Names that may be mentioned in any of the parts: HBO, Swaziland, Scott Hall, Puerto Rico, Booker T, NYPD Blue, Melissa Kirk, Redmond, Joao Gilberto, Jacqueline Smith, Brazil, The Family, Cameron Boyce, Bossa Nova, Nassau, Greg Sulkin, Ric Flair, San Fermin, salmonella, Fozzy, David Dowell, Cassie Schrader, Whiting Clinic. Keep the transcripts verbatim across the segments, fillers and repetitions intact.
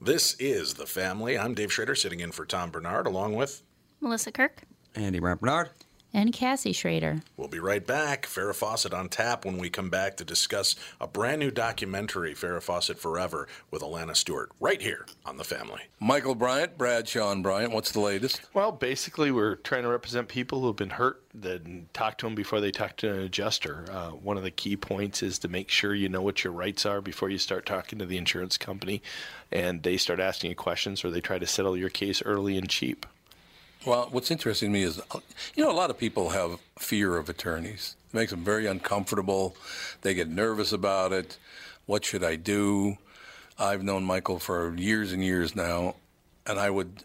This is The Family. I'm Dave Schrader, sitting in for Tom Bernard, along with... Melissa Kirk. Andy Bernard. And Cassie Schrader. We'll be right back. Farrah Fawcett on tap when we come back to discuss a brand new documentary, Farrah Fawcett Forever, with Alana Stewart, right here on The Family. Michael Bryant, Brad, Sean Bryant, what's the latest? Well, basically we're trying to represent people who have been hurt, then talk to them before they talk to an adjuster. Uh, one of the key points is to make sure you know what your rights are before you start talking to the insurance company and they start asking you questions or they try to settle your case early and cheap. Well, what's interesting to me is, you know, a lot of people have fear of attorneys. It makes them very uncomfortable. They get nervous about it. What should I do? I've known Michael for years and years now, and I would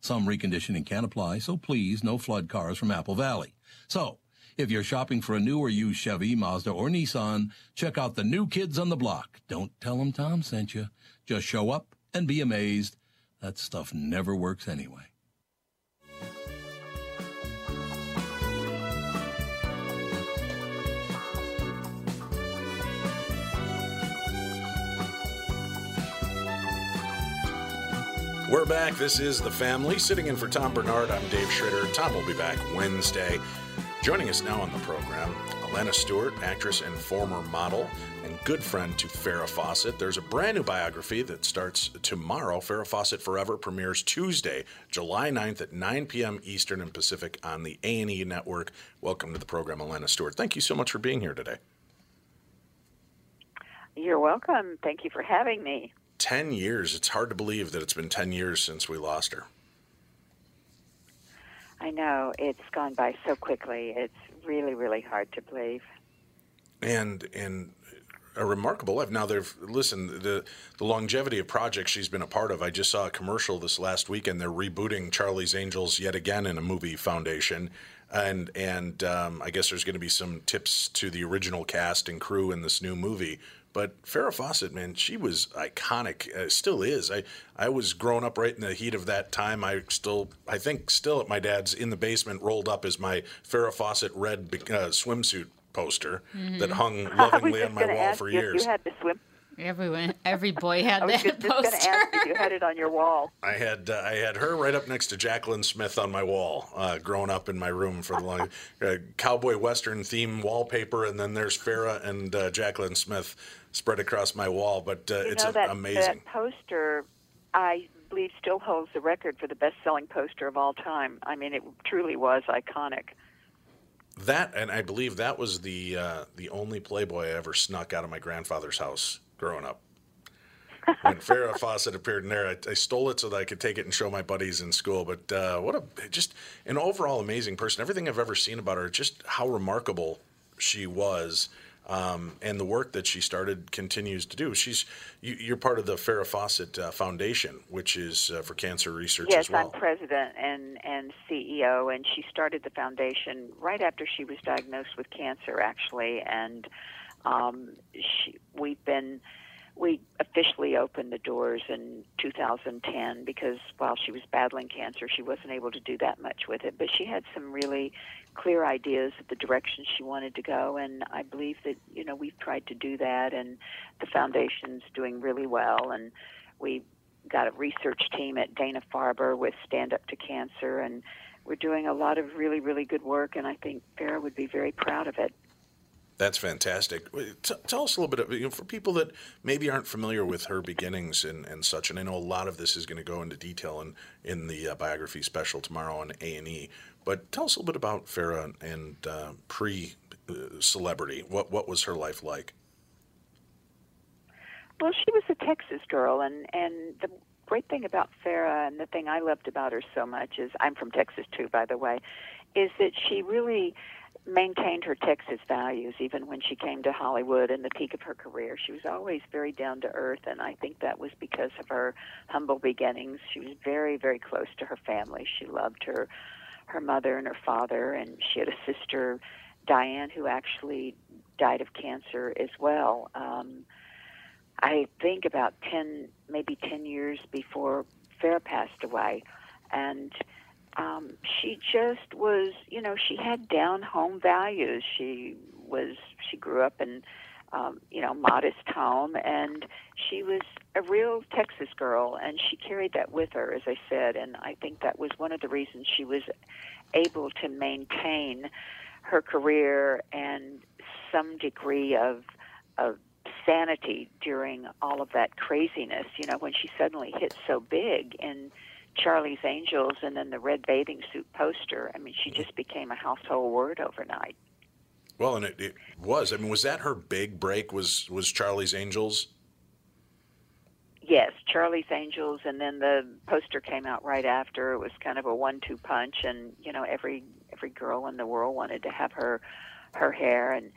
Some reconditioning can apply, so please, no flood cars from Apple Valley. So, if you're shopping for a new or used Chevy, Mazda, or Nissan, check out the new kids on the block. Don't tell them Tom sent you. Just show up and be amazed. That stuff never works anyway. We're back. This is The Family. Sitting in for Tom Bernard, I'm Dave Schrader. Tom will be back Wednesday. Joining us now on the program, Alana Stewart, actress and former model and good friend to Farrah Fawcett. There's a brand new biography that starts tomorrow. Farrah Fawcett Forever premieres Tuesday, July ninth at nine p.m. Eastern and Pacific on the A and E Network. Welcome to the program, Alana Stewart. Thank you so much for being here today. You're welcome. Thank you for having me. Ten years. It's hard to believe that it's been ten years since we lost her. I know. It's gone by so quickly. It's really, really hard to believe. And and a remarkable life. Now, they've listen, the, the longevity of projects she's been a part of. I just saw a commercial this last weekend. They're rebooting Charlie's Angels yet again in a movie foundation. And, and um, I guess there's going to be some tips to the original cast and crew in this new movie. But Farrah Fawcett, man, she was iconic, uh, still is. I, I was growing up right in the heat of that time. I still, I think still at my dad's in the basement rolled up is my Farrah Fawcett red uh, swimsuit poster mm-hmm. that hung lovingly on my wall for years. You had the swim- Everyone, every boy had that poster. I was just going to ask if you had it on your wall. I had, uh, I had her right up next to Jacqueline Smith on my wall, uh, growing up in my room for the long uh, cowboy western theme wallpaper, and then there's Farrah and uh, Jacqueline Smith spread across my wall. But uh, you it's know, that, amazing. That poster, I believe, still holds the record for the best-selling poster of all time. I mean, it truly was iconic. That, and I believe that was the uh, the only Playboy I ever snuck out of my grandfather's house growing up. When Farrah Fawcett appeared in there, I, I stole it so that I could take it and show my buddies in school. But uh, what a, just an overall amazing person. Everything I've ever seen about her, just how remarkable she was, um, and the work that she started continues to do. She's, you, you're part of the Farrah Fawcett uh, Foundation, which is uh, for cancer research yes, as well. Yes, I'm president and, and C E O, and she started the foundation right after she was diagnosed with cancer, actually, and Um, she, we've been, we officially opened the doors in two thousand ten because while she was battling cancer, she wasn't able to do that much with it. But she had some really clear ideas of the direction she wanted to go, and I believe that, you know, we've tried to do that, and the foundation's doing really well, and we got a research team at Dana-Farber with Stand Up to Cancer, and we're doing a lot of really, really good work, and I think Farrah would be very proud of it. That's fantastic. T- tell us a little bit, of, you know, for people that maybe aren't familiar with her beginnings and, and such, and I know a lot of this is going to go into detail in, in the uh, biography special tomorrow on A and E, but tell us a little bit about Farrah and uh, pre-celebrity. What what was her life like? Well, she was a Texas girl, and, and the great thing about Farrah and the thing I loved about her so much is, I'm from Texas too, by the way, is that she really maintained her Texas values even when she came to Hollywood in the peak of her career. She was always very down to earth, and I think that was because of her humble beginnings. She was very, very close to her family. She loved her, her mother and her father, and she had a sister, Diane, who actually died of cancer as well. Um, I think about ten, maybe ten years before Farrah passed away, and Um, she just was, you know, she had down-home values. She was, she grew up in, um, you know, modest home, and she was a real Texas girl, and she carried that with her, as I said, and I think that was one of the reasons she was able to maintain her career and some degree of, of sanity during all of that craziness, you know, when she suddenly hit so big in Charlie's Angels and then the red bathing suit poster. I mean, she just became a household word overnight. Well, and it, it was. I mean, was that her big break, was, was Charlie's Angels? Yes, Charlie's Angels, and then the poster came out right after. It was kind of a one two punch, and, you know, every every girl in the world wanted to have her, her hair. And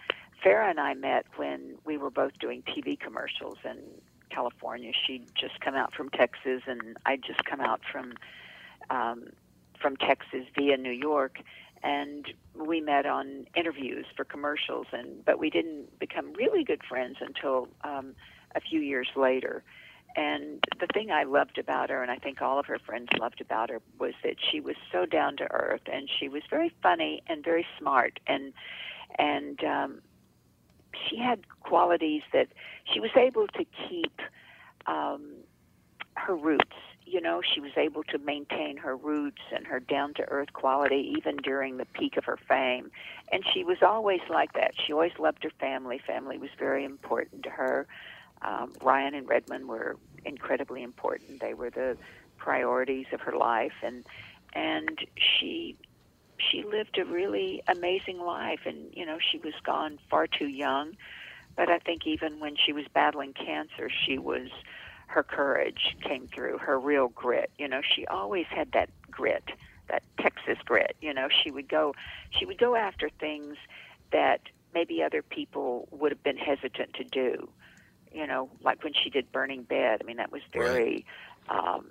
Farrah and I met when we were both doing T V commercials, and California. She'd just come out from Texas, and I'd just come out from um, from Texas via New York, and we met on interviews for commercials. And but we didn't become really good friends until um, a few years later. And the thing I loved about her, and I think all of her friends loved about her, was that she was so down to earth, and she was very funny and very smart, and and. Um, She had qualities that she was able to keep um, her roots. You know, she was able to maintain her roots and her down-to-earth quality even during the peak of her fame. And she was always like that. She always loved her family. Family was very important to her. Um, Ryan and Redmond were incredibly important. They were the priorities of her life. And, and she... She lived a really amazing life, and, you know, she was gone far too young. But I think even when she was battling cancer, she was, her courage came through, her real grit. You know, she always had that grit, that Texas grit. You know, she would go, she would go after things that maybe other people would have been hesitant to do. You know, like when she did Burning Bed. I mean, that was very, um,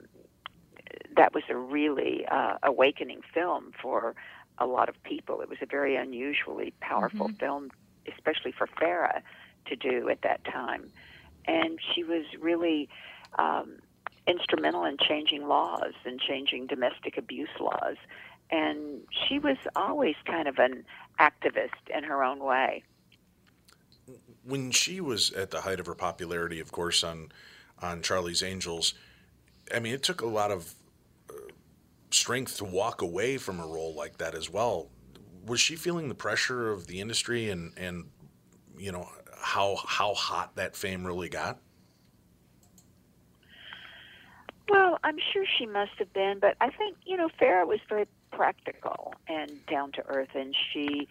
that was a really uh, awakening film for a lot of people. It was a very unusually powerful mm-hmm. film, especially for Farrah to do at that time. And she was really um, instrumental in changing laws and changing domestic abuse laws. And she was always kind of an activist in her own way. when she was at the height of her popularity, of course, on on Charlie's Angels, I mean, it took a lot of uh, strength to walk away from a role like that as well. Was she feeling the pressure of the industry and, and you know, how how hot that fame really got? Well, I'm sure she must have been, but I think, you know, Farrah was very practical and down to earth, and she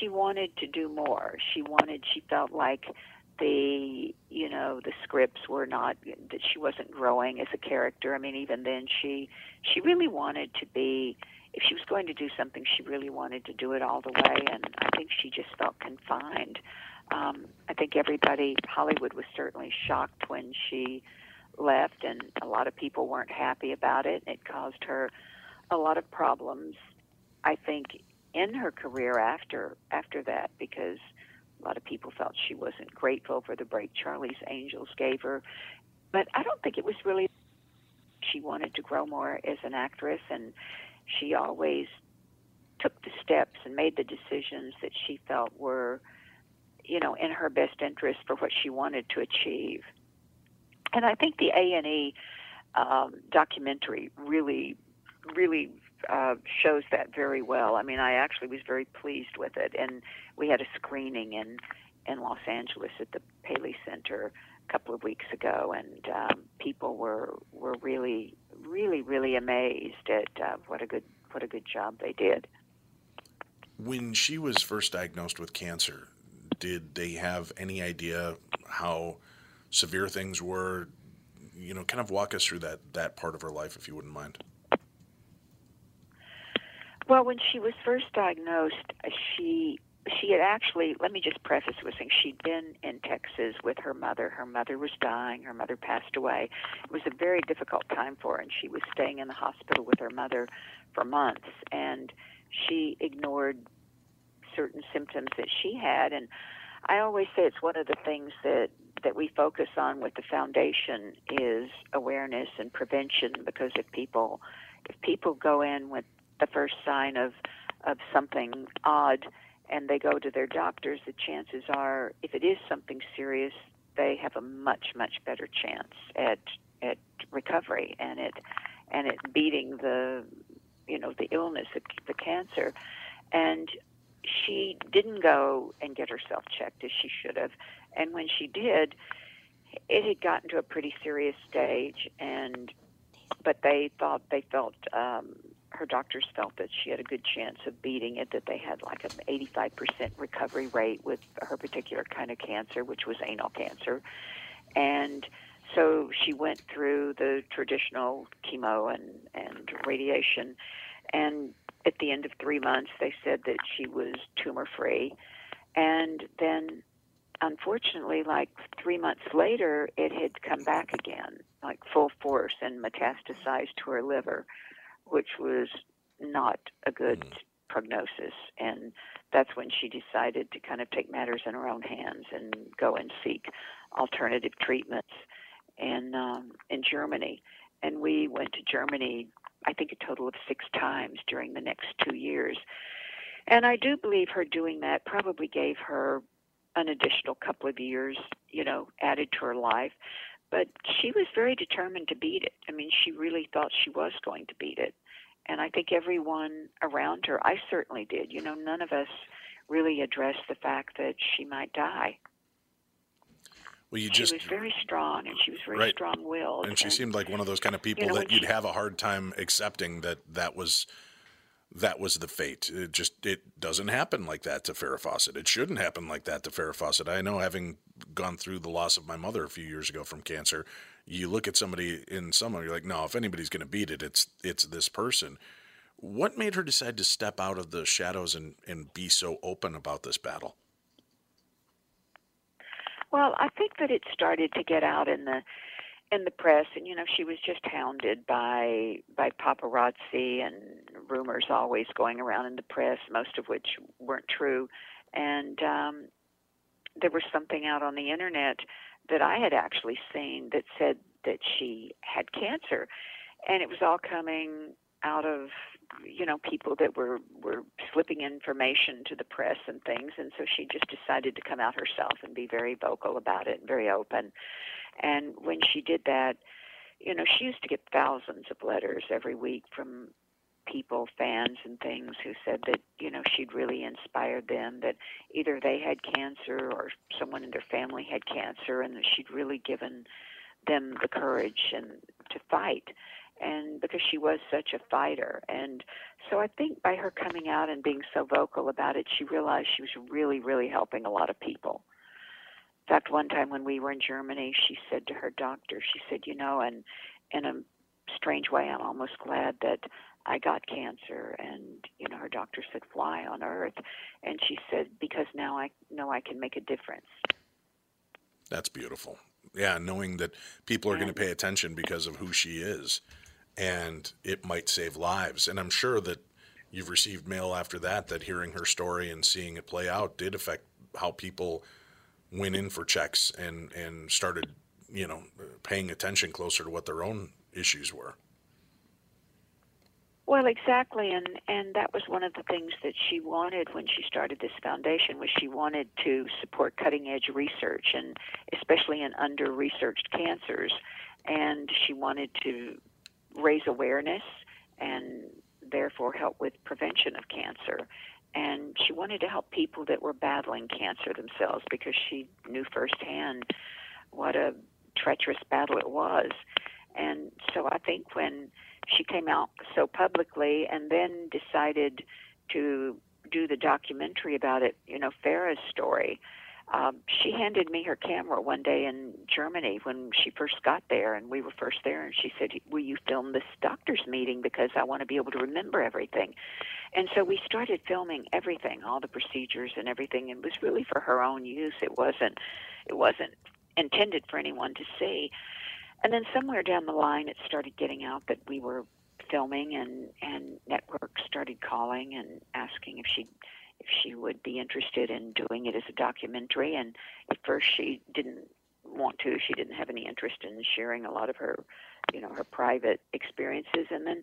she wanted to do more. She wanted, she felt like the, you know, the scripts were not, that she wasn't growing as a character. I mean, even then she she really wanted to be, if she was going to do something, she really wanted to do it all the way, and I think she just felt confined. Um, I think everybody, Hollywood was certainly shocked when she left, and a lot of people weren't happy about it. It caused her a lot of problems, I think, in her career after after that, because a lot of people felt she wasn't grateful for the break Charlie's Angels gave her. But I don't think it was really, she wanted to grow more as an actress, and she always took the steps and made the decisions that she felt were, you know, in her best interest for what she wanted to achieve. And I think the A and E um, documentary really, really uh, shows that very well. I mean, I actually was very pleased with it. And we had a screening in, in Los Angeles at the Paley Center a couple of weeks ago, and um, people were were really, really, really amazed at uh, what a good what a good job they did. When she was first diagnosed with cancer, did they have any idea how severe things were? You know, kind of walk us through that, that part of her life, if you wouldn't mind. Well, when she was first diagnosed, she she had actually, let me just preface with saying, she'd been in Texas with her mother. Her mother was dying. Her mother passed away. It was a very difficult time for her, and she was staying in the hospital with her mother for months, and she ignored certain symptoms that she had. And I always say it's one of the things that that we focus on with the foundation is awareness and prevention, because if people if people go in with the first sign of of something odd and they go to their doctors, the chances are, if it is something serious, they have a much much better chance at at recovery and it and it beating the you know the illness, the cancer. And she didn't go and get herself checked as she should have. And when she did, it had gotten to a pretty serious stage. And but they thought they felt um, her doctors felt that she had a good chance of beating it. That they had like an eighty-five percent recovery rate with her particular kind of cancer, which was anal cancer. And so she went through the traditional chemo and and radiation. And at the end of three months, they said that she was tumor-free. And then, unfortunately, like three months later, it had come back again, like full force, and metastasized to her liver, which was not a good prognosis. And that's when she decided to kind of take matters in her own hands and go and seek alternative treatments in, um, in Germany. And we went to Germany, I think, a total of six times during the next two years. And I do believe her doing that probably gave her an additional couple of years, you know, added to her life. But she was very determined to beat it. I mean, she really thought she was going to beat it. And I think everyone around her, I certainly did. You know, none of us really addressed the fact that she might die. Well, you she just, was very strong, and she was very right. strong-willed. And she and, seemed like one of those kind of people you know, that you'd she, have a hard time accepting that that was that was the fate. It just it doesn't happen like that to Farrah Fawcett. It shouldn't happen like that to Farrah Fawcett. I know, having gone through the loss of my mother a few years ago from cancer, you look at somebody in someone, you're like, no, if anybody's going to beat it, it's it's this person. What made her decide to step out of the shadows and, and be so open about this battle? Well, I think that it started to get out in the in the press, and you know, she was just hounded by by paparazzi and rumors always going around in the press, most of which weren't true. And um, there was something out on the internet that I had actually seen that said that she had cancer, and it was all coming out of you know, people that were, were slipping information to the press and things. And so she just decided to come out herself and be very vocal about it and very open. And when she did that, you know, she used to get thousands of letters every week from people, fans and things who said that, you know, she'd really inspired them, that either they had cancer or someone in their family had cancer, and that she'd really given them the courage and to fight. And because she was such a fighter. And so I think by her coming out and being so vocal about it, she realized she was really, really helping a lot of people. In fact, one time when we were in Germany, she said to her doctor, she said, you know, and in a strange way, I'm almost glad that I got cancer. And, you know, her doctor said, why on earth? And she said, because now I know I can make a difference. That's beautiful. Yeah, knowing that people are going to pay attention because of who she is. And it might save lives. And I'm sure that you've received mail after that, that hearing her story and seeing it play out did affect how people went in for checks and, and started, you know, paying attention closer to what their own issues were. Well, exactly. And, and that was one of the things that she wanted when she started this foundation, was she wanted to support cutting-edge research, and especially in under-researched cancers. And she wanted to raise awareness and therefore help with prevention of cancer. And she wanted to help people that were battling cancer themselves, because she knew firsthand what a treacherous battle it was. And so I think when she came out so publicly and then decided to do the documentary about it, you know, Farrah's story, um, she handed me her camera one day in Germany when she first got there, and we were first there, and she said, will you film this doctor's meeting, because I want to be able to remember everything. And so we started filming everything, all the procedures and everything, and it was really for her own use. It wasn't, it wasn't intended for anyone to see. And then somewhere down the line, it started getting out that we were filming, and, and networks started calling and asking if she if she would be interested in doing it as a documentary. And at first, she didn't want to. She didn't have any interest in sharing a lot of her, you know, her private experiences. And then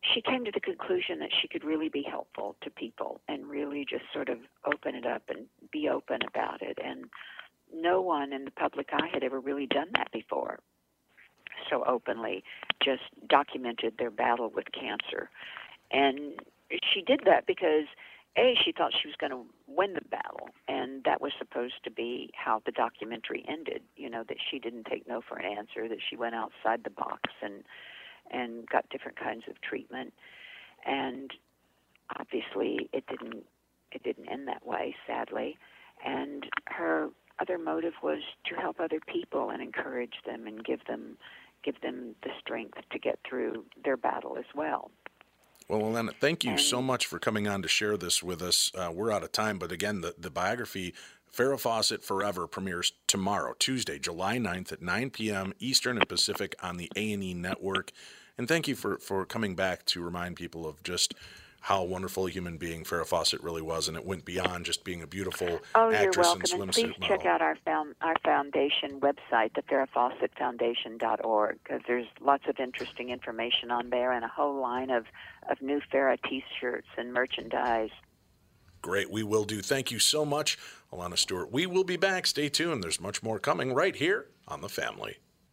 she came to the conclusion that she could really be helpful to people and really just sort of open it up and be open about it. And no one in the public eye had ever really done that before, so openly just documented their battle with cancer. And she did that because, A, she thought she was going to win the battle, and that was supposed to be how the documentary ended, you know, that she didn't take no for an answer, that she went outside the box and and got different kinds of treatment. And obviously it didn't it didn't end that way, sadly. And her other motive was to help other people and encourage them and give them give them the strength to get through their battle as well. Well, Alana, thank you and, so much for coming on to share this with us. Uh, we're out of time, but again, the, the biography, Farrah Fawcett Forever, premieres tomorrow, Tuesday, July ninth at nine p.m. Eastern and Pacific on the A and E Network. And thank you for, for coming back to remind people of just how wonderful a human being Farrah Fawcett really was, and it went beyond just being a beautiful oh, actress and swimsuit model. Oh, you're welcome, and please check out our, found, our foundation website, the Farrah Fawcett Foundation dot org, because there's lots of interesting information on there and a whole line of, of new Farrah T-shirts and merchandise. Great, we will do. Thank you so much, Alana Stewart. We will be back. Stay tuned. There's much more coming right here on The Family.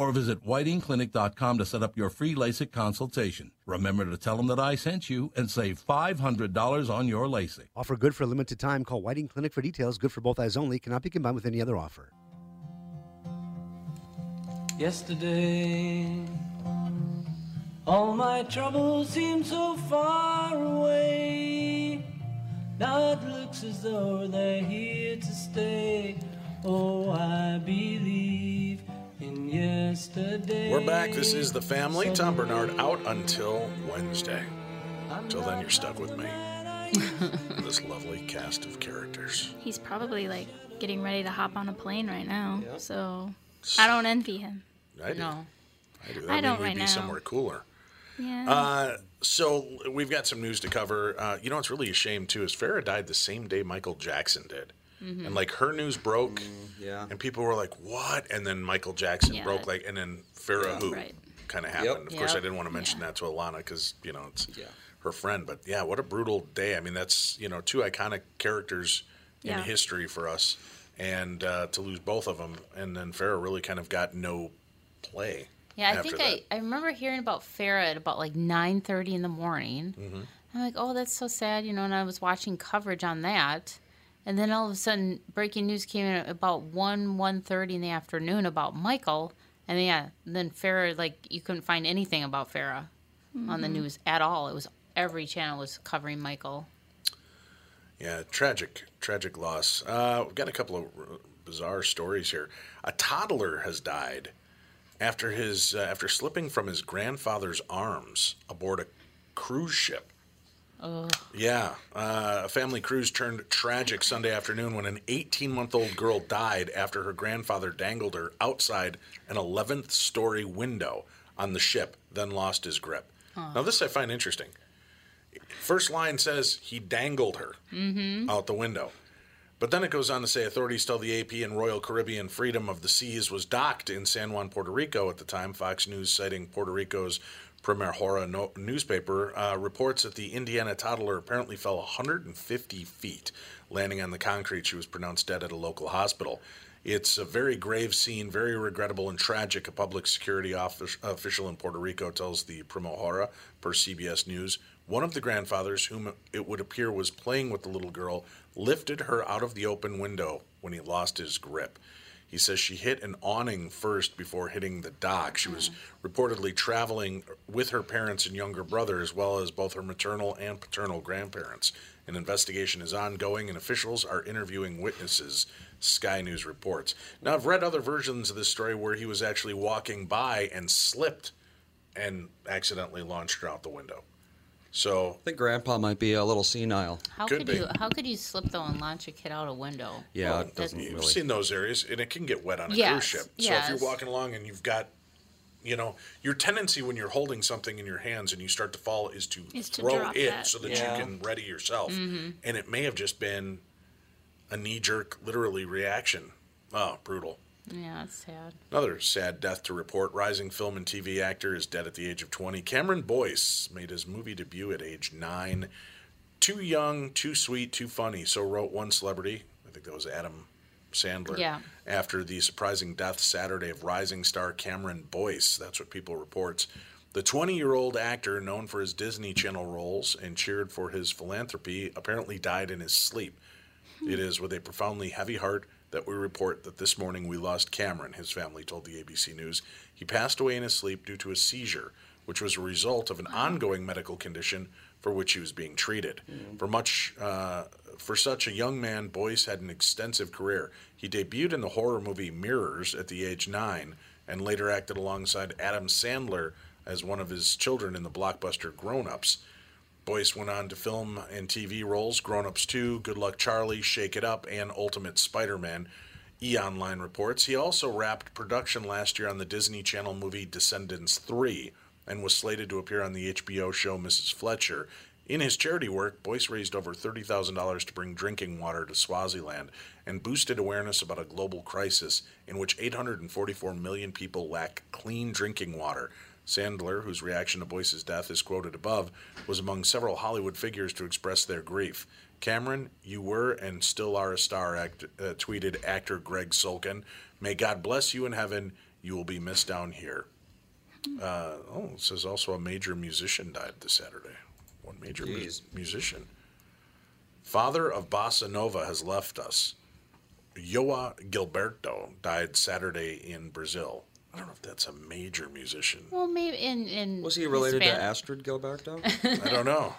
or visit whiting clinic dot com to set up your free LASIK consultation. Remember to tell them that I sent you and save five hundred dollars on your LASIK. Offer good for a limited time. Call Whiting Clinic for details. Good for both eyes only. Cannot be combined with any other offer. Yesterday, all my troubles seemed so far away. Now it looks as though they're here to stay. Oh, I believe in yesterday. We're back. This is The Family. Tom Bernard out until Wednesday. Until then, you're stuck with me. This lovely cast of characters. He's probably, like, getting ready to hop on a plane right now. Yeah. So I don't envy him. I do. No. I do. That I don't right be now. Somewhere cooler. Yeah. Uh, so we've got some news to cover. Uh, you know, it's really a shame, too, is Farrah died the same day Michael Jackson did. Mm-hmm. And, like, her news broke, mm, yeah. and people were like, what? And then Michael Jackson yeah, broke, like, and then Farrah yeah, who right. kind of happened. Yep. Of yep. course, I didn't want to mention yeah. that to Alana because, you know, it's yeah. her friend. But, yeah, what a brutal day. I mean, that's, you know, two iconic characters in yeah. history for us. And uh, to lose both of them, and then Farrah really kind of got no play. Yeah, I think I, I remember hearing about Farrah at about like nine thirty in the morning. Mm-hmm. I'm like, oh, that's so sad, you know, and I was watching coverage on that. And then all of a sudden, breaking news came in at about one, one thirty in the afternoon about Michael. And then, yeah, then Farrah, like, you couldn't find anything about Farrah mm-hmm. on the news at all. It was every channel was covering Michael. Yeah, tragic, tragic loss. Uh, we've got a couple of r- bizarre stories here. A toddler has died after his uh, after slipping from his grandfather's arms aboard a cruise ship. Oh. Yeah, uh, a family cruise turned tragic Sunday afternoon when an eighteen-month-old girl died after her grandfather dangled her outside an eleventh-story window on the ship, then lost his grip. Oh. Now, this I find interesting. First line says he dangled her mm-hmm. out the window. But then it goes on to say authorities tell the A P and Royal Caribbean Freedom of the Seas was docked in San Juan, Puerto Rico at the time. Fox News, citing Puerto Rico's Primera Hora no- newspaper, uh, reports that the Indiana toddler apparently fell one hundred fifty feet, landing on the concrete. She was pronounced dead at a local hospital. It's a very grave scene, very regrettable and tragic, a public security office, official in Puerto Rico tells the Primera Hora per C B S News. One of the grandfathers, whom it would appear was playing with the little girl, lifted her out of the open window when he lost his grip. He says she hit an awning first before hitting the dock. She was reportedly traveling with her parents and younger brother, as well as both her maternal and paternal grandparents. An investigation is ongoing, and officials are interviewing witnesses, Sky News reports. Now, I've read other versions of this story where he was actually walking by and slipped and accidentally launched her out the window. So I think Grandpa might be a little senile. How could, could you? How could you slip though and launch a kid out a window? Yeah, well, it doesn't you've really. Seen those areas, and it can get wet on a yes, cruise ship. So yes. if you're walking along and you've got, you know, your tendency when you're holding something in your hands and you start to fall is to is throw to it that. so that yeah. you can ready yourself. Mm-hmm. And it may have just been a knee-jerk, literally reaction. Oh, brutal. Yeah, it's sad. Another sad death to report. Rising film and T V actor is dead at the age of twenty. Cameron Boyce made his movie debut at age nine. Too young, too sweet, too funny. So wrote one celebrity. I think that was Adam Sandler. Yeah. After the surprising death Saturday of rising star Cameron Boyce. That's what People reports. The twenty-year-old actor, known for his Disney Channel roles and cheered for his philanthropy, apparently died in his sleep. It is with a profoundly heavy heart that we report that this morning we lost Cameron, his family told the A B C News. He passed away in his sleep due to a seizure, which was a result of an ongoing medical condition for which he was being treated. Mm. For much, uh, For such a young man, Boyce had an extensive career. He debuted in the horror movie Mirrors at the age nine and later acted alongside Adam Sandler as one of his children in the blockbuster Grown Ups. Boyce went on to film and T V roles Grown Ups two, Good Luck Charlie, Shake It Up, and Ultimate Spider-Man. E-Online reports he also wrapped production last year on the Disney Channel movie Descendants three and was slated to appear on the H B O show Missus Fletcher. In his charity work, Boyce raised over thirty thousand dollars to bring drinking water to Swaziland and boosted awareness about a global crisis in which eight hundred forty-four million people lack clean drinking water. Sandler, whose reaction to Boyce's death is quoted above, was among several Hollywood figures to express their grief. Cameron, you were and still are a star, act, uh, tweeted actor Greg Sulkin. May God bless you in heaven. You will be missed down here. Uh, oh, it says also a major musician died this Saturday. One major mu- musician. Father of Bossa Nova has left us. Joao Gilberto died Saturday in Brazil. I don't know if that's a major musician. Well, maybe in... in Was he related to Astrid Gilberto? I don't know.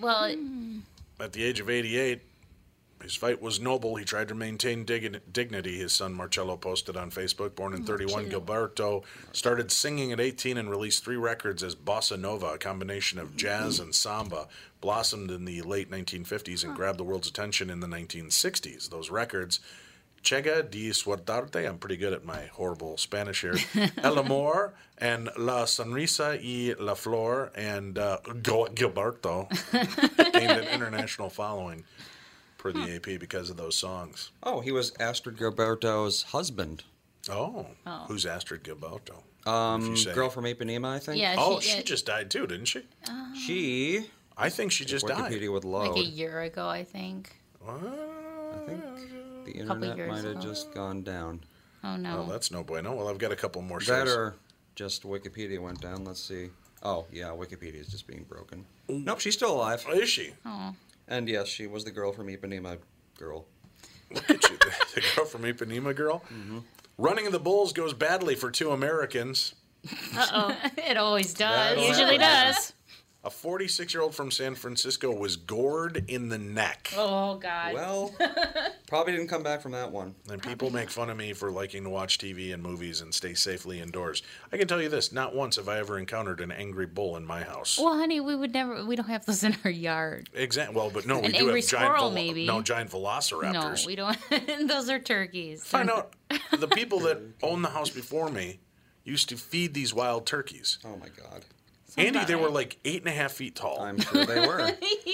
Well... Mm. At the age of eighty-eight, his fight was noble. He tried to maintain dig- dignity, his son Marcello posted on Facebook. Born in thirty-one, Gilberto started singing at eighteen and released three records as Bossa Nova, a combination of jazz and samba, blossomed in the late nineteen fifties and grabbed the world's attention in the nineteen sixties. Those records... Chega de Suertarte, I'm pretty good at my horrible Spanish here, El Amor, and La Sonrisa y la Flor, and uh, Gilberto gained an international following per the huh. A P because of those songs. Oh, he was Astrid Gilberto's husband. Oh, oh. Who's Astrid Gilberto? Um, girl from Ipanema, I think. Yeah, oh, she, she yeah. just died too, didn't she? Uh, she. I think she just Wikipedia died. Would load. Like a year ago, I think. Uh, I think... The internet might have just gone down. Oh, no. Well, that's no bueno. Well, I've got a couple more shows. Better just Wikipedia went down. Let's see. Oh, yeah, Wikipedia is just being broken. Ooh. Nope, she's still alive. Oh, is she? Oh. And, yes, she was the girl from Ipanema girl. Look at you. The girl from Ipanema girl? Mm-hmm. Running of the Bulls goes badly for two Americans. Uh-oh. It always does. It usually does. A forty-six-year-old from San Francisco was gored in the neck. Oh, God. Well, probably didn't come back from that one. And people make fun of me for liking to watch T V and movies and stay safely indoors. I can tell you this, not once have I ever encountered an angry bull in my house. Well, honey, we would never, we don't have those in our yard. Exactly. Well, but no, we an do angry have giant, squirrel, vel- maybe. No, giant velociraptors. No, we don't. Those are turkeys. Find out, the people that owned the house before me used to feed these wild turkeys. Oh, my God. Andy, they were like eight and a half feet tall. I'm sure they were.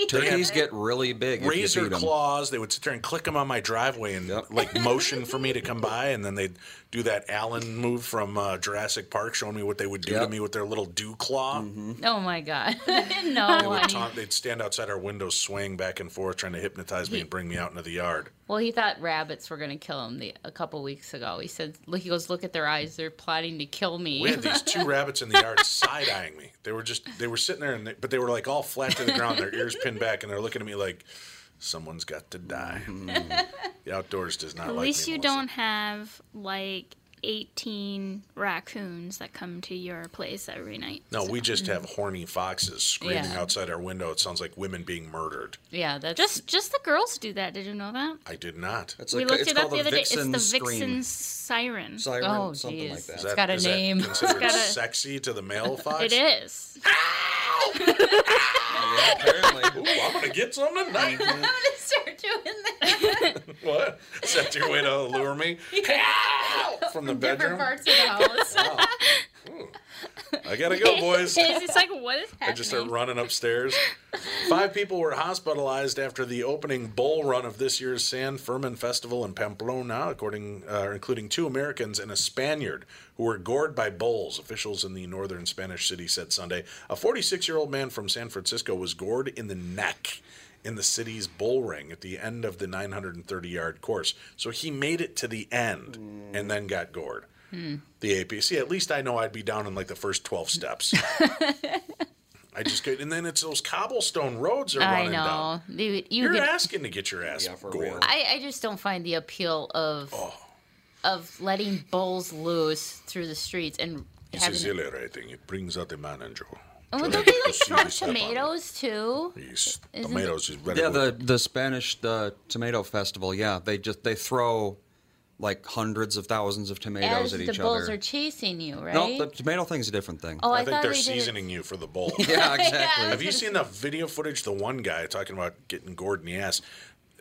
Turkeys get really big. Razor if you claws. They would sit there and click them on my driveway and yep. like motion for me to come by, and then they'd do that Alan move from uh, Jurassic Park, showing me what they would do yep. to me with their little dew claw. Mm-hmm. Oh my God! No, they would taunt, they'd stand outside our window, swaying back and forth, trying to hypnotize he, me and bring me out into the yard. Well, he thought rabbits were going to kill him the, a couple weeks ago. He said, "Look," he goes, "look at their eyes. They're plotting to kill me." We had these two rabbits in the yard side eyeing me. They They were just, they were sitting there, and they, but they were like all flat to the ground, their ears pinned back, and they're looking at me like, someone's got to die. Mm. The outdoors does not like me. At least you don't have like eighteen raccoons that come to your place every night. No, so. We just have horny foxes screaming yeah. outside our window. It sounds like women being murdered. Yeah, that's just just the girls do that. Did you know that? I did not. That's we like, looked it up the other day. It's the vixen siren. Siren, oh, something geez. Like that. It's that, got a name. That considered it's got a... sexy to the male fox. It is. Yeah, apparently. Ooh, I'm gonna get some tonight. I'm gonna start doing that. What? Is that your way to lure me? From the bedroom? Different parts of the house. Wow. Ooh. I gotta go, boys. It's like, what is happening? I just start running upstairs. Five people were hospitalized after the opening bull run of this year's San Fermin Festival in Pamplona, according, uh, including two Americans and a Spaniard who were gored by bulls, officials in the northern Spanish city said Sunday. A forty-six-year-old man from San Francisco was gored in the neck in the city's bull ring at the end of the nine hundred thirty-yard course. So he made it to the end mm. and then got gored. Hmm. The A P C, at least I know I'd be down in like the first twelve steps. I just could, and then it's those cobblestone roads are running down. I know. You, you You're could, asking to get your ass yeah, for gored. Real. I, I just don't find the appeal of oh. of letting bulls loose through the streets and. It's exhilarating. It brings out the man in you. Oh, don't they like throw tomatoes too? These Isn't tomatoes is ready. Yeah, the the Spanish the tomato festival. Yeah, they just they throw like hundreds of thousands of tomatoes As at each other. The bulls are chasing you, right? No, the tomato thing's a different thing. Oh, I, I think they're they seasoning you for the bull. Yeah, exactly. Yeah, have you seen the video footage? The one guy talking about getting gored in the ass.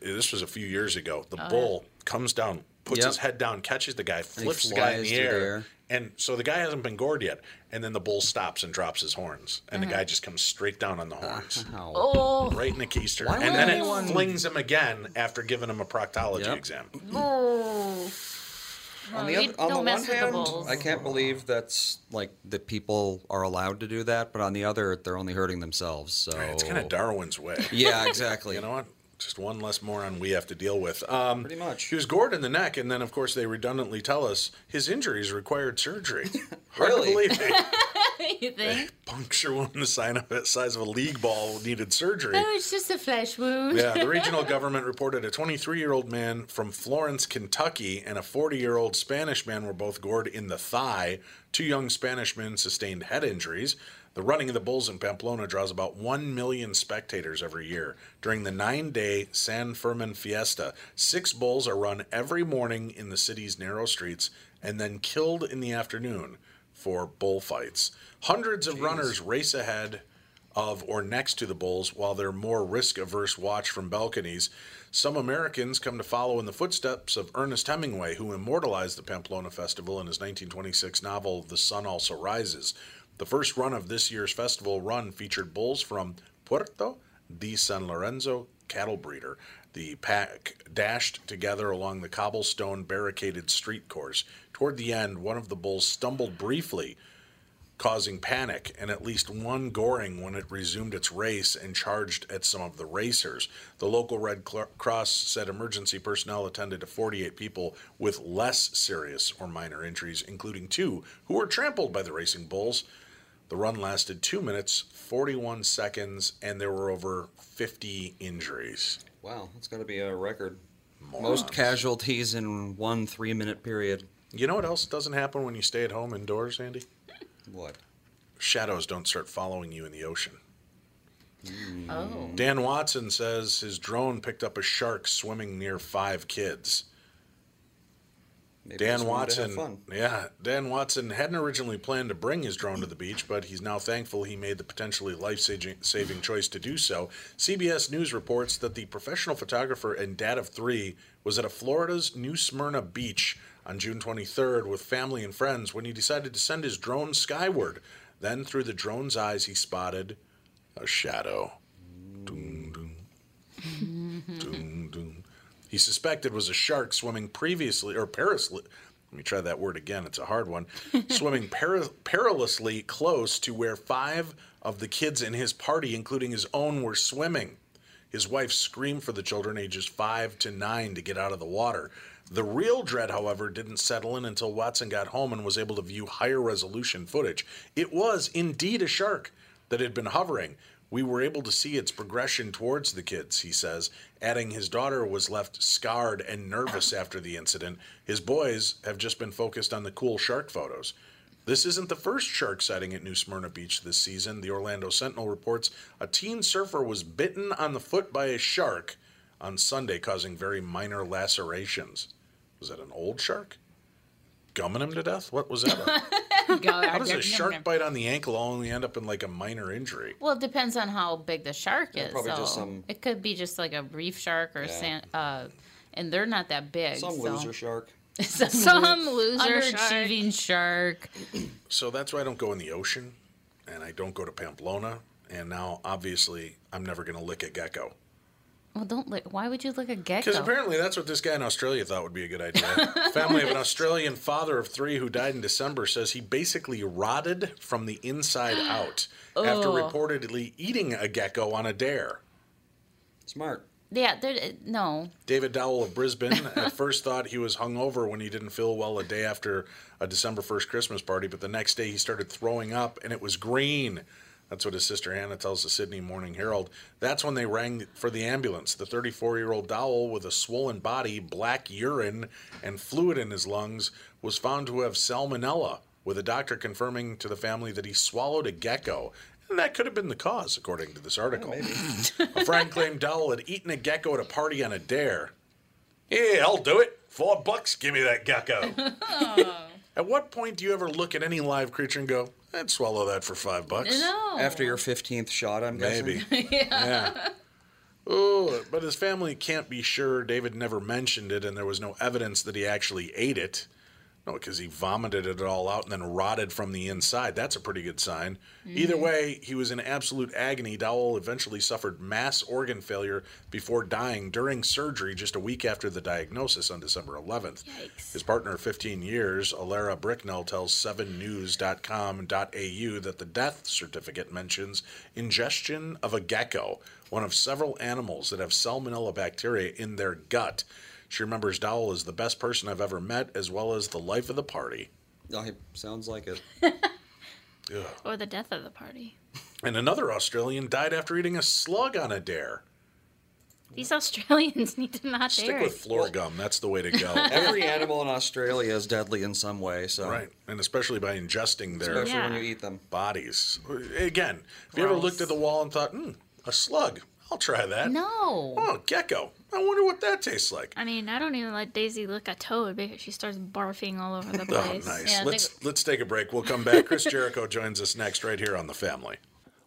This was a few years ago. The oh, bull yeah. comes down, puts yep. his head down, catches the guy, flips the guy in the air, the air. And so the guy hasn't been gored yet. And then the bull stops and drops his horns. And mm-hmm. the guy just comes straight down on the horns. Uh, oh. Right in the keister. Why and then anyone... it flings him again after giving him a proctology yep. exam. Oh. On the, other, on the one hand, the I can't believe that's like that people are allowed to do that. But on the other, they're only hurting themselves. So right, it's kind of Darwin's way. Yeah, exactly. You know what? Just one less moron we have to deal with. Um, Pretty much. He was gored in the neck, and then, of course, they redundantly tell us his injuries required surgery. Hard really? to believe they, you think? Puncture wound the size of a league ball needed surgery. Oh, it's just a flesh wound. Yeah, the regional government reported a twenty-three-year-old man from Florence, Kentucky, and a forty-year-old Spanish man were both gored in the thigh. Two young Spanish men sustained head injuries. The running of the bulls in Pamplona draws about one million spectators every year. During the nine-day San Fermin Fiesta, six bulls are run every morning in the city's narrow streets and then killed in the afternoon for bullfights. Hundreds of Jeez. runners race ahead of or next to the bulls while their more risk-averse watch from balconies. Some Americans come to follow in the footsteps of Ernest Hemingway, who immortalized the Pamplona Festival in his nineteen twenty-six novel, The Sun Also Rises. The first run of this year's festival run featured bulls from Puerto de San Lorenzo cattle breeder. The pack dashed together along the cobblestone barricaded street course. Toward the end, one of the bulls stumbled briefly, causing panic, and at least one goring when it resumed its race and charged at some of the racers. The local Red Cross said emergency personnel attended to forty-eight people with less serious or minor injuries, including two who were trampled by the racing bulls. The run lasted two minutes, forty-one seconds, and there were over fifty injuries. Wow, that's got to be a record. Morons. Most casualties in one three-minute period. You know what else doesn't happen when you stay at home indoors, Andy? What? Shadows don't start following you in the ocean. Mm. Oh. Dan Watson says his drone picked up a shark swimming near five kids. Maybe Dan Watson, yeah, Dan Watson hadn't originally planned to bring his drone to the beach, but he's now thankful he made the potentially life-saving choice to do so. C B S News reports that the professional photographer and dad of three was at a Florida's New Smyrna beach on June twenty-third with family and friends when he decided to send his drone skyward. Then, through the drone's eyes, he spotted a shadow. Doom, doom. Doom, doom. He suspected was a shark swimming previously, or perilously, let me try that word again, it's a hard one, swimming peri- perilously close to where five of the kids in his party, including his own, were swimming. His wife screamed for the children ages five to nine to get out of the water. The real dread, however, didn't settle in until Watson got home and was able to view higher resolution footage. It was indeed a shark that had been hovering. We were able to see its progression towards the kids, he says, adding his daughter was left scarred and nervous after the incident. His boys have just been focused on the cool shark photos. This isn't the first shark sighting at New Smyrna Beach this season. The Orlando Sentinel reports a teen surfer was bitten on the foot by a shark on Sunday, causing very minor lacerations. Was that an old shark? Gumming him to death? What was that? How does a shark bite on the ankle only end up in like a minor injury? Well, it depends on how big the shark is. Probably so just some... It could be just like a reef shark or yeah. sand, uh, and they're not that big. Some so. loser shark. some, some loser underachieving shark. shark. So that's why I don't go in the ocean, and I don't go to Pamplona, and now obviously I'm never going to lick a gecko. Well, don't lick. Why would you lick a gecko? Because apparently that's what this guy in Australia thought would be a good idea. Family of an Australian father of three who died in December says he basically rotted from the inside out oh. after reportedly eating a gecko on a dare. Smart. Yeah, no. David Dowell of Brisbane at first thought he was hungover when he didn't feel well a day after a December first Christmas party, but the next day he started throwing up and it was green. That's what his sister Hannah tells the Sydney Morning Herald. That's when they rang for the ambulance. The thirty-four-year-old Dowell, with a swollen body, black urine, and fluid in his lungs, was found to have salmonella, with a doctor confirming to the family that he swallowed a gecko. And that could have been the cause, according to this article. Yeah, maybe. A friend claimed Dowell had eaten a gecko at a party on a dare. Yeah, I'll do it. Four bucks, give me that gecko. At what point do you ever look at any live creature and go, I'd swallow that for five bucks? No. After your fifteenth shot, I'm guessing. Maybe. yeah. yeah. Oh, but his family can't be sure. David never mentioned it, and there was no evidence that he actually ate it. No, because he vomited it all out and then rotted from the inside. That's a pretty good sign. Mm. Either way, he was in absolute agony. Dowell eventually suffered mass organ failure before dying during surgery just a week after the diagnosis on December eleventh. Yikes. His partner of fifteen years, Alara Bricknell, tells seven news dot com dot a u that the death certificate mentions ingestion of a gecko, one of several animals that have salmonella bacteria in their gut. She remembers Dowell as the best person I've ever met, as well as the life of the party. Oh, it sounds like it. Or the death of the party. And another Australian died after eating a slug on a dare. These Australians need to not Stick dare. Stick with floor gum. That's the way to go. Every animal in Australia is deadly in some way. So Right, and especially by ingesting their especially yeah. when you eat them. Bodies. Again, have Gross. you ever looked at the wall and thought, hmm, a slug? I'll try that. No. Oh, gecko. I wonder what that tastes like. I mean, I don't even let Daisy look at Toad because she starts barfing all over the place. Oh, nice. Yeah, let's think... let's take a break. We'll come back. Chris Jericho joins us next right here on The Family.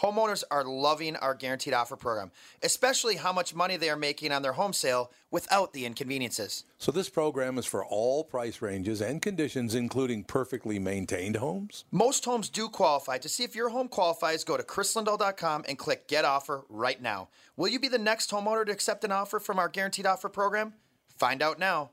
Homeowners are loving our Guaranteed Offer program, especially how much money they are making on their home sale without the inconveniences. So this program is for all price ranges and conditions, including perfectly maintained homes? Most homes do qualify. To see if your home qualifies, go to chris lindahl dot com and click Get Offer right now. Will you be the next homeowner to accept an offer from our Guaranteed Offer program? Find out now.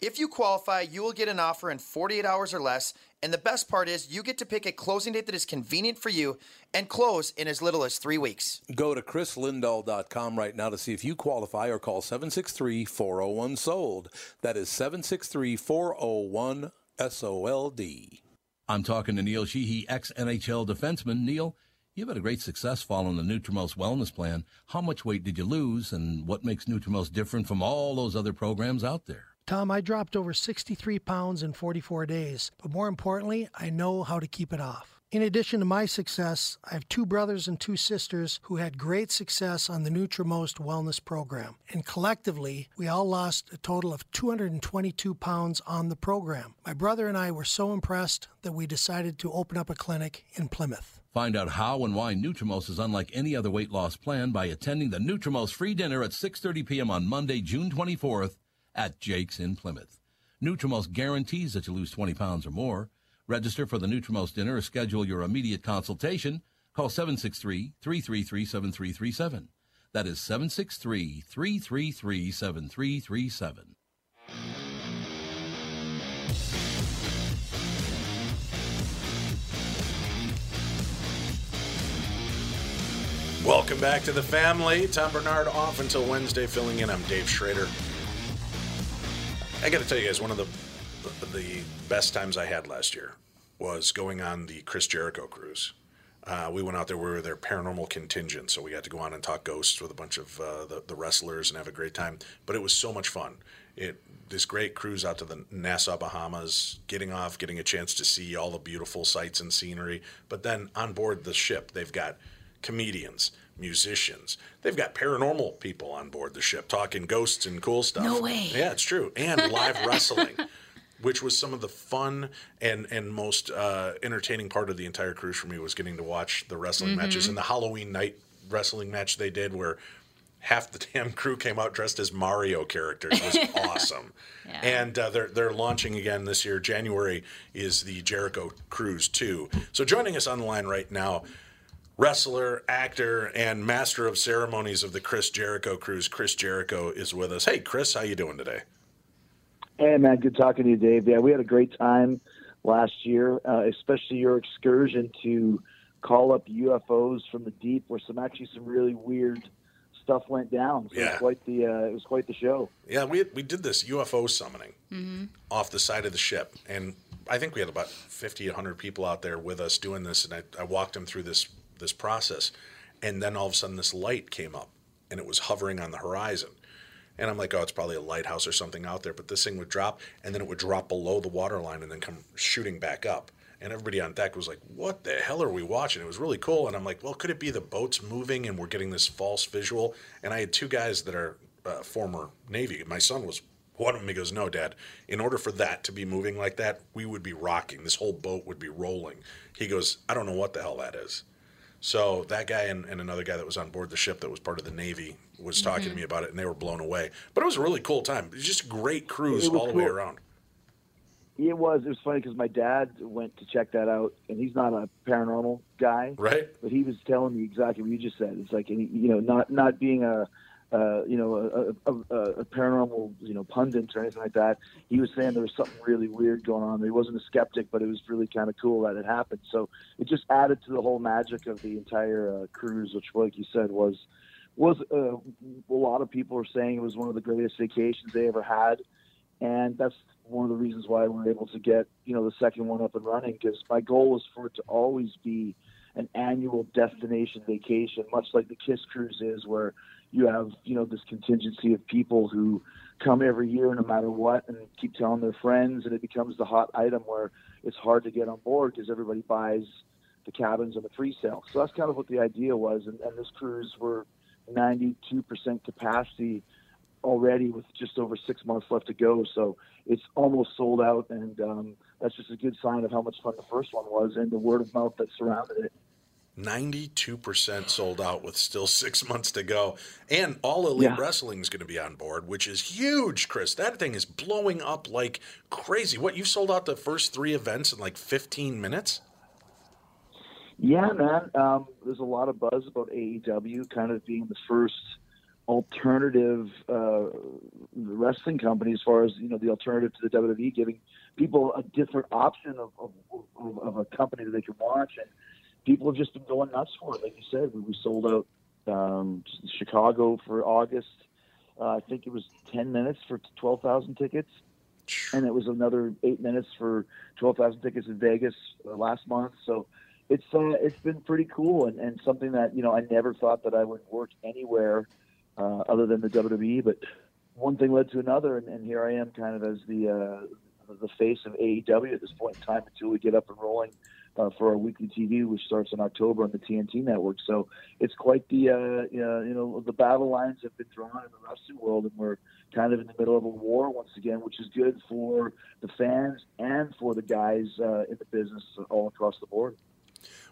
If you qualify, you will get an offer in forty-eight hours or less, and the best part is you get to pick a closing date that is convenient for you and close in as little as three weeks. Go to chris lindahl dot com right now to see if you qualify or call seven six three, four oh one, S O L D. That is seven six three, four oh one, S O L D. I'm talking to Neil Sheehy, ex-N H L defenseman. Neil, you've had a great success following the Nutrimost wellness plan. How much weight did you lose, and what makes Nutrimost different from all those other programs out there? Tom, I dropped over sixty-three pounds in forty-four days, but more importantly, I know how to keep it off. In addition to my success, I have two brothers and two sisters who had great success on the Nutrimost Wellness Program, and collectively, we all lost a total of two hundred twenty-two pounds on the program. My brother and I were so impressed that we decided to open up a clinic in Plymouth. Find out how and why Nutrimost is unlike any other weight loss plan by attending the Nutrimost free dinner at six thirty p.m. on Monday, June twenty-fourth. At Jake's in Plymouth. Nutrimost guarantees that you lose twenty pounds or more. Register for the Nutrimost dinner or schedule your immediate consultation. Call seven six three, three three three, seven three three seven. That is seven six three, three three three, seven three three seven. Welcome back to The Family. Tom Bernard off until Wednesday, filling in. I'm Dave Schrader. I got to tell you guys, one of the the best times I had last year was going on the Chris Jericho cruise. Uh, we went out there. We were their paranormal contingent, so we got to go on and talk ghosts with a bunch of uh, the, the wrestlers and have a great time. But it was so much fun. It this great cruise out to the Nassau, Bahamas, getting off, getting a chance to see all the beautiful sights and scenery. But then on board the ship, they've got comedians, musicians. They've got paranormal people on board the ship talking ghosts and cool stuff. No way. Yeah, it's true. And live wrestling, which was some of the fun and, and most uh, entertaining part of the entire cruise for me was getting to watch the wrestling mm-hmm. matches. And the Halloween night wrestling match they did where half the damn crew came out dressed as Mario characters. It was awesome. Yeah. And uh, they're they're launching again this year. January is the Jericho Cruise two. So joining us on the line right now, wrestler, actor, and master of ceremonies of the Chris Jericho Cruise. Chris Jericho is with us. Hey, Chris, how you doing today? Hey, man, good talking to you, Dave. Yeah, we had a great time last year, uh, especially your excursion to call up U F Os from the deep, where some actually some really weird stuff went down. So yeah. It was quite the uh, it was quite the show. Yeah, we we did this U F O summoning mm-hmm. off the side of the ship, and I think we had about fifty, one hundred people out there with us doing this, and I, I walked them through this this process, and then all of a sudden this light came up, and it was hovering on the horizon. And I'm like, oh, it's probably a lighthouse or something out there. But this thing would drop, and then it would drop below the water line and then come shooting back up. And everybody on deck was like, what the hell are we watching? It was really cool. And I'm like, well, could it be the boat's moving and we're getting this false visual? And I had two guys that are uh, former Navy. My son was one of them. He goes, no, Dad, in order for that to be moving like that, we would be rocking. This whole boat would be rolling. He goes, I don't know what the hell that is. So that guy and, and another guy that was on board the ship that was part of the Navy was talking mm-hmm. to me about it, and they were blown away. But it was a really cool time. It was just a great cruise all cool. the way around. It was. It was funny because my dad went to check that out, and he's not a paranormal guy. Right. But he was telling me exactly what you just said. It's like, you know, not, not being a, uh, you know, a, a, a paranormal, you know, pundit or anything like that. He was saying there was something really weird going on. He wasn't a skeptic, but it was really kind of cool that it happened. So it just added to the whole magic of the entire uh, cruise, which, like you said, was was uh, a lot of people were saying it was one of the greatest vacations they ever had. And that's one of the reasons why we were able to get, you know, the second one up and running, because my goal was for it to always be an annual destination vacation, much like the KISS Cruise is, where you have, you know, this contingency of people who come every year no matter what and keep telling their friends, and it becomes the hot item where it's hard to get on board because everybody buys the cabins on the pre-sale. So that's kind of what the idea was, and, and this cruise we're ninety-two percent capacity already with just over six months left to go, so it's almost sold out, and um, that's just a good sign of how much fun the first one was and the word of mouth that surrounded it. ninety-two percent sold out with still six months to go, and All Elite yeah. Wrestling is going to be on board, which is huge, Chris. That thing is blowing up like crazy. What, you sold out the first three events in like fifteen minutes? Yeah, man. Um, there's a lot of buzz about A E W kind of being the first alternative uh, wrestling company, as far as, you know, the alternative to the W W E, giving people a different option of, of, of a company that they can watch, and people have just been going nuts for it. Like you said, we sold out um, Chicago for August. Uh, I think it was ten minutes for twelve thousand tickets, and it was another eight minutes for twelve thousand tickets in Vegas last month. So it's uh, it's been pretty cool, and, and something that, you know, I never thought that I would work anywhere uh, other than the W W E. But one thing led to another, and, and here I am, kind of as the uh, the face of A E W at this point in time until we get up and rolling Uh, for our weekly T V, which starts in October on the T N T network. So it's quite the, uh, you know, the battle lines have been drawn in the wrestling world, and we're kind of in the middle of a war once again, which is good for the fans and for the guys uh, in the business all across the board.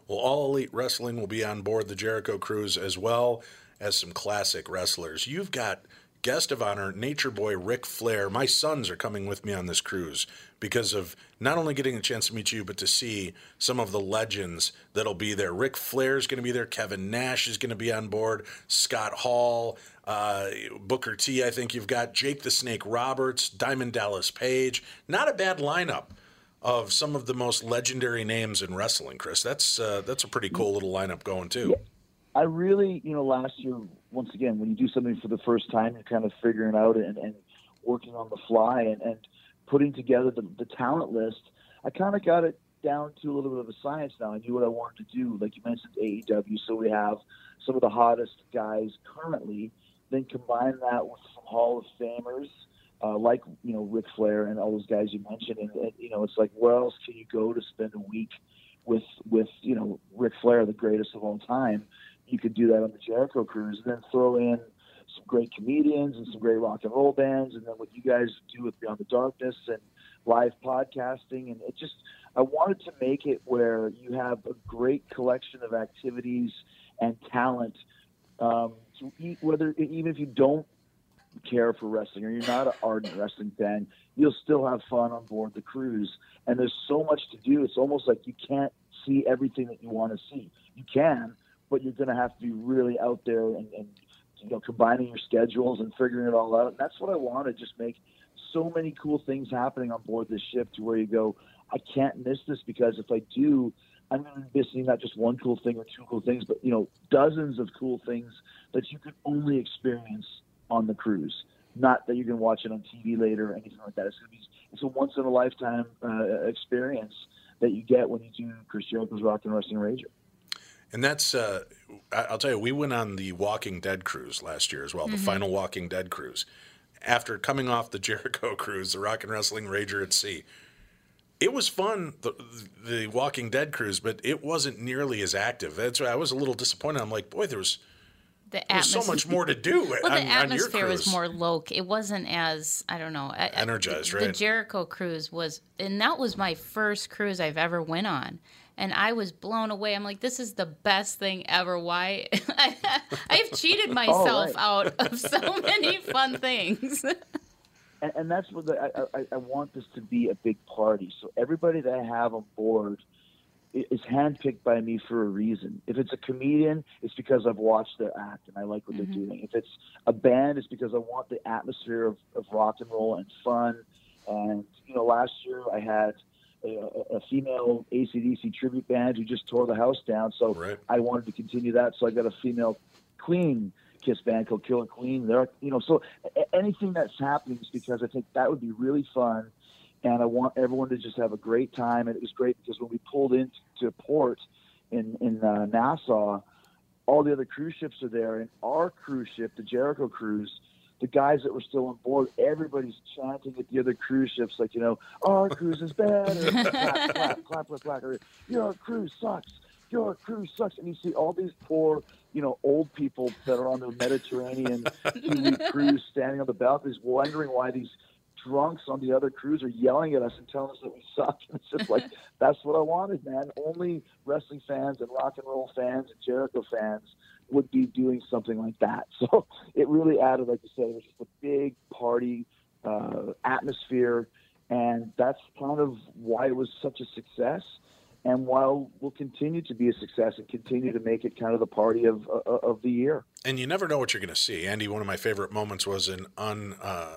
Well, All Elite Wrestling will be on board the Jericho Cruise, as well as some classic wrestlers. You've got guest of honor, Nature Boy Ric Flair. My sons are coming with me on this cruise because of not only getting a chance to meet you, but to see some of the legends that'll be there. Ric Flair is going to be there. Kevin Nash is going to be on board. Scott Hall, uh, Booker T, I think you've got Jake the Snake Roberts, Diamond Dallas Page. Not a bad lineup of some of the most legendary names in wrestling, Chris. That's uh, that's a pretty cool little lineup going, too. I really, you know, last year, once again, when you do something for the first time, you're kind of figuring out and, and working on the fly and, and putting together the, the talent list. I kind of got it down to a little bit of a science now. I knew what I wanted to do. Like you mentioned, A E W, so we have some of the hottest guys currently. Then combine that with some Hall of Famers uh, like, you know, Ric Flair and all those guys you mentioned. And, and, you know, it's like, where else can you go to spend a week with, with you know, Ric Flair, the greatest of all time? You could do that on the Jericho Cruise, and then throw in some great comedians and some great rock and roll bands, and then what you guys do with Beyond the Darkness and live podcasting. And it just, I wanted to make it where you have a great collection of activities and talent. Um, to eat, whether even if you don't care for wrestling or you're not an ardent wrestling fan, you'll still have fun on board the cruise. And there's so much to do. It's almost like you can't see everything that you want to see. You can, but you're going to have to be really out there and, and, you know, combining your schedules and figuring it all out. And that's what I want to just make so many cool things happening on board this ship to where you go, I can't miss this, because if I do, I'm going to be missing not just one cool thing or two cool things, but, you know, dozens of cool things that you could only experience on the cruise. Not that you can watch it on T V later or anything like that. It's going to be, it's a once in a lifetime uh, experience that you get when you do Chris Jericho's Rock and Wrestling Rager. And that's, uh, I'll tell you, we went on the Walking Dead cruise last year as well, mm-hmm. the final Walking Dead cruise. After coming off the Jericho cruise, the Rock and Wrestling Rager at sea, it was fun, the, the Walking Dead cruise, but it wasn't nearly as active. That's why I was a little disappointed. I'm like, boy, there was, the there was so much more to do well, on, the atmosphere on your was more loc. It wasn't as, I don't know. Energized, I, the, right? The Jericho cruise was, and that was my first cruise I've ever went on. And I was blown away. I'm like, this is the best thing ever. Why? I've cheated myself oh, right. out of so many fun things. and, and that's what the, I, I, I want this to be a big party. So everybody that I have on board is handpicked by me for a reason. If it's a comedian, it's because I've watched their act and I like what mm-hmm. they're doing. If it's a band, it's because I want the atmosphere of, of rock and roll and fun. And, you know, last year I had A, a female A C D C tribute band who just tore the house down. So right. I wanted to continue that. So I got a female Queen Kiss band called Killer Queen. There, you know, so anything that's happening is because I think that would be really fun. And I want everyone to just have a great time. And it was great because when we pulled into port in, in uh, Nassau, all the other cruise ships are there. And our cruise ship, the Jericho cruise, the guys that were still on board, everybody's chanting at the other cruise ships, like, you know, our cruise is better. clap, clap, clap, clap, clap. Or, your cruise sucks. Your cruise sucks. And you see all these poor, you know, old people that are on the Mediterranean cruise standing on the balconies wondering why these drunks on the other cruise are yelling at us and telling us that we suck. And it's just like, that's what I wanted, man. Only wrestling fans and rock and roll fans and Jericho fans would be doing something like that. So it really added, like you said, it was just a big party uh, atmosphere. And that's kind of why it was such a success. And while we'll continue to be a success and continue to make it kind of the party of uh, of the year. And you never know what you're going to see. Andy, one of my favorite moments was an un, uh,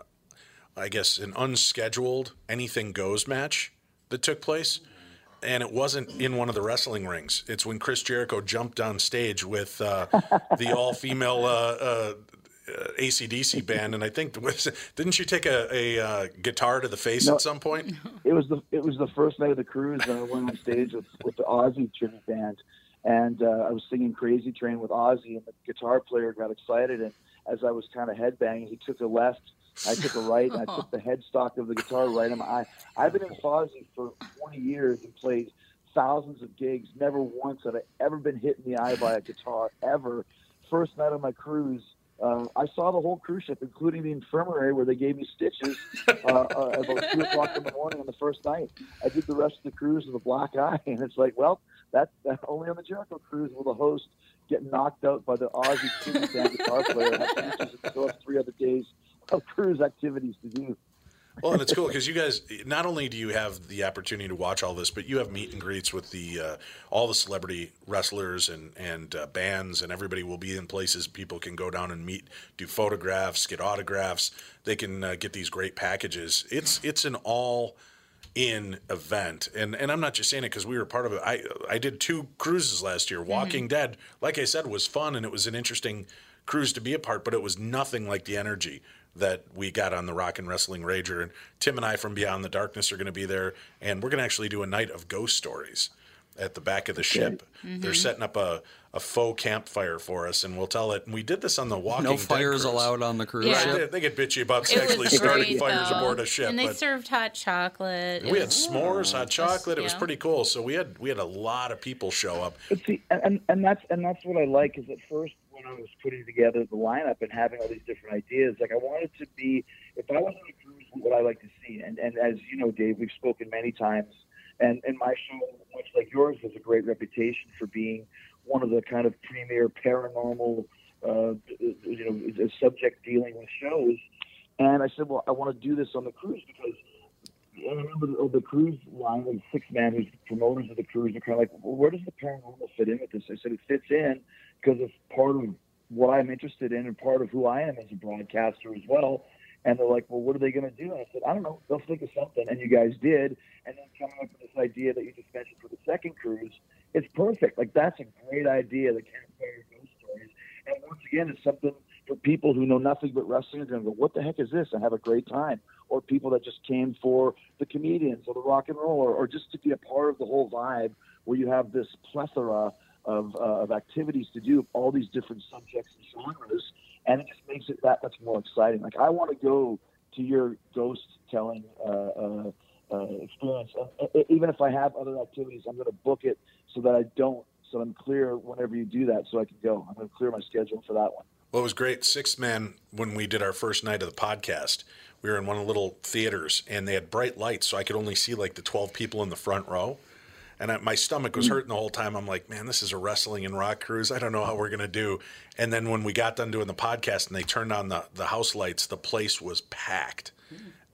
I guess, an unscheduled anything goes match that took place. And it wasn't in one of the wrestling rings. It's when Chris Jericho jumped on stage with uh, the all-female uh, uh, A C D C band, and I think didn't you take a, a uh, guitar to the face no, at some point? It was the it was the first night of the cruise that I went on stage with, with the Ozzy tribute band, and uh, I was singing "Crazy Train" with Ozzy, and the guitar player got excited, and as I was kind of headbanging, he took a left. I took a right, and I took the headstock of the guitar right in my eye. I've been in Fozzy for twenty years and played thousands of gigs. Never once had I ever been hit in the eye by a guitar, ever. First night on my cruise, uh, I saw the whole cruise ship, including the infirmary where they gave me stitches uh, uh, about two o'clock in the morning on the first night. I did the rest of the cruise with a black eye, and it's like, well, that's that only on the Jericho cruise will the host get knocked out by the Aussie tribute band guitar player and have stitches and go up three other days of cruise activities to do. Well, and it's cool because you guys, not only do you have the opportunity to watch all this, but you have meet and greets with the uh, all the celebrity wrestlers and, and uh, bands, and everybody will be in places people can go down and meet, do photographs, get autographs. They can uh, get these great packages. It's it's an all-in event. And and I'm not just saying it because we were part of it. I, I did two cruises last year. Walking mm-hmm. Dead, like I said, was fun, and it was an interesting cruise to be a part, but it was nothing like the energy that we got on the Rock and Wrestling Rager. And Tim and I from Beyond the Darkness are going to be there, and we're going to actually do a night of ghost stories at the back of the ship. Mm-hmm. They're setting up a, a faux campfire for us, and we'll tell it. And we did this on the Walking Dead. No fires allowed on the cruise yeah. ship. Right, they, they get bitchy about actually great, starting though. fires aboard a ship. And they served hot chocolate. We had s'mores, hot chocolate. It was, yeah. it was pretty cool. So we had we had a lot of people show up. But see, and, and that's and that's what I like is at first, when I was putting together the lineup and having all these different ideas, like I wanted to be, if I was on a cruise, what I like to see. And, and as you know, Dave, we've spoken many times, and, and my show, much like yours, has a great reputation for being one of the kind of premier paranormal, uh, you know, subject dealing with shows. And I said, well, I want to do this on the cruise because I remember the, the cruise line, the six man who's the promoters of the cruise are kind of like, well, where does the paranormal fit in with this? I said, it fits in because it's part of what I'm interested in and part of who I am as a broadcaster as well. And they're like, well, what are they going to do? And I said, I don't know. They'll think of something. And you guys did. And then coming up with this idea that you just mentioned for the second cruise it's perfect. Like, that's a great idea, the campfire ghost stories. And once again, it's something for people who know nothing but wrestling are going to go, what the heck is this? And have a great time. Or people that just came for the comedians or the rock and roll, or, or just to be a part of the whole vibe where you have this plethora of, uh, of activities to do, all these different subjects and genres. And it just makes it that much more exciting. Like, I want to go to your ghost telling uh, uh, uh, experience. Uh, even if I have other activities, I'm going to book it so that I don't, so I'm clear whenever you do that, so I can go. I'm going to clear my schedule for that one. Well, it was great. Six men, when we did our first night of the podcast, we were in one of the little theaters, and they had bright lights, so I could only see like the twelve people in the front row. And I, my stomach was hurting the whole time. I'm like, man, this is a wrestling and rock cruise. I don't know how we're going to do. And then when we got done doing the podcast and they turned on the, the house lights, the place was packed.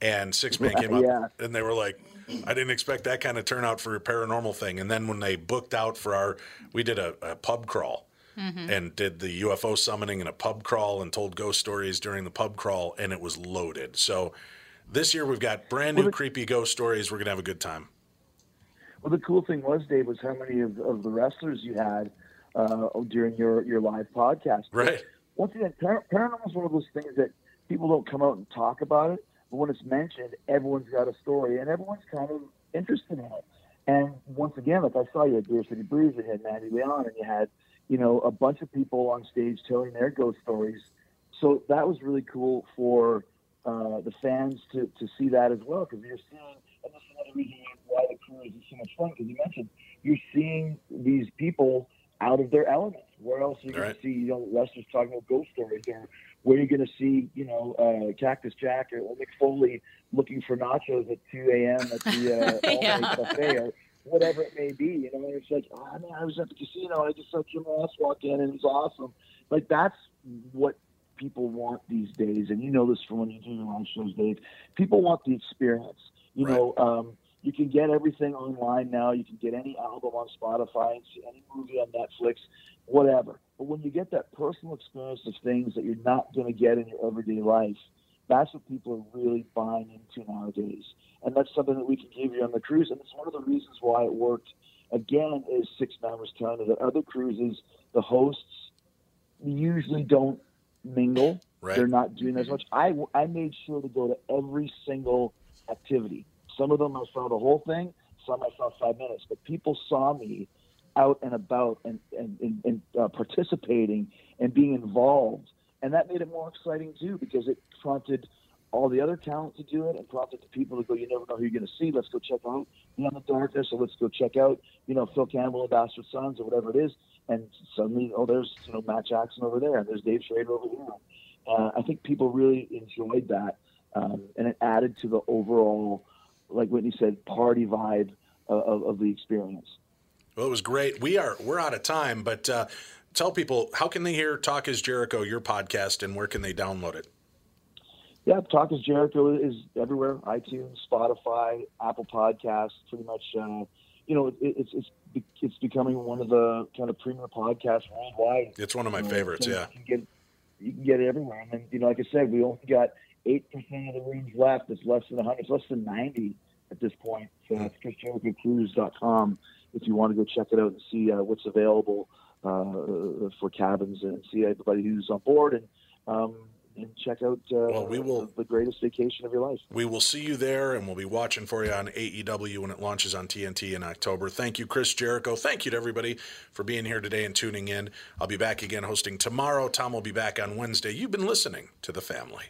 And Six Man came up, yeah. and they were like, I didn't expect that kind of turnout for a paranormal thing. And then when they booked out for our – we did a, a pub crawl. Mm-hmm. And did the U F O summoning and a pub crawl and told ghost stories during the pub crawl, and it was loaded. So this year we've got brand new creepy ghost stories. We're going to have a good time. Well, the cool thing was, Dave, was how many of, of the wrestlers you had uh, during your, your live podcast. Right. Once again, paranormal is one of those things that people don't come out and talk about it, but when it's mentioned, everyone's got a story, and everyone's kind of interested in it. And once again, like I saw, you had Beer City Breeze, and you had Mandy Leon, and you had, you know, a bunch of people on stage telling their ghost stories. So that was really cool for uh, the fans to, to see that as well, because you're seeing, and this is another reason why the cruise is so much fun, because you mentioned you're seeing these people out of their elements. Where else are you going right. to see, you know, wrestlers talking about ghost stories, or where are you going to see, you know, uh, Cactus Jack or Mick Foley looking for nachos at two a.m. at the uh, yeah. all-night buffet, or whatever it may be. You know, it's like, oh, man, I was at the casino and I just saw Jim Ross walk in and it was awesome. Like, that's what people want these days. And you know this from when you do your live shows, Dave. People want the experience. You right. know, um, you can get everything online now. You can get any album on Spotify, any movie on Netflix, whatever. But when you get that personal experience of things that you're not going to get in your everyday life, that's what people are really buying into nowadays. And that's something that we can give you on the cruise. And it's one of the reasons why it worked, again, is Six Man was telling us that other cruises, the hosts usually don't mingle. Right. They're not doing as much. I, I made sure to go to every single activity. Some of them I saw the whole thing. Some I saw five minutes. But people saw me out and about and, and, and, and uh, participating and being involved. And that made it more exciting, too, because it prompted all the other talent to do it and prompted the people to go, you never know who you're going to see. Let's go check out Beyond the Darkness, or let's go check out, you know, Phil Campbell and Bastard Sons, or whatever it is. And suddenly, oh, there's, you know, Matt Jackson over there, and there's Dave Schrader over here. Uh, I think people really enjoyed that, um, and it added to the overall, like Whitney said, party vibe uh, of, of the experience. Well, it was great. We are, we're out of time, but uh, tell people, how can they hear Talk is Jericho, your podcast, and where can they download it? Yeah, Talk is Jericho is everywhere, iTunes, Spotify, Apple Podcasts, pretty much. Uh, you know, it, it's it's it's becoming one of the kind of premier podcasts worldwide. It's one of my you know, favorites, so yeah. You can, get, you can get it everywhere. And, then, you know, like I said, we only got eight percent of the rooms left. It's less than one hundred. It's less than ninety at this point. So that's chris jericho cruise dot com if you want to go check it out and see uh, what's available Uh, for cabins, and see everybody who's on board, and um, and check out uh, well, we will, the greatest vacation of your life. We will see you there, and we'll be watching for you on A E W when it launches on T N T in October. Thank you, Chris Jericho. Thank you to everybody for being here today and tuning in. I'll be back again hosting tomorrow. Tom will be back on Wednesday. You've been listening to The Family.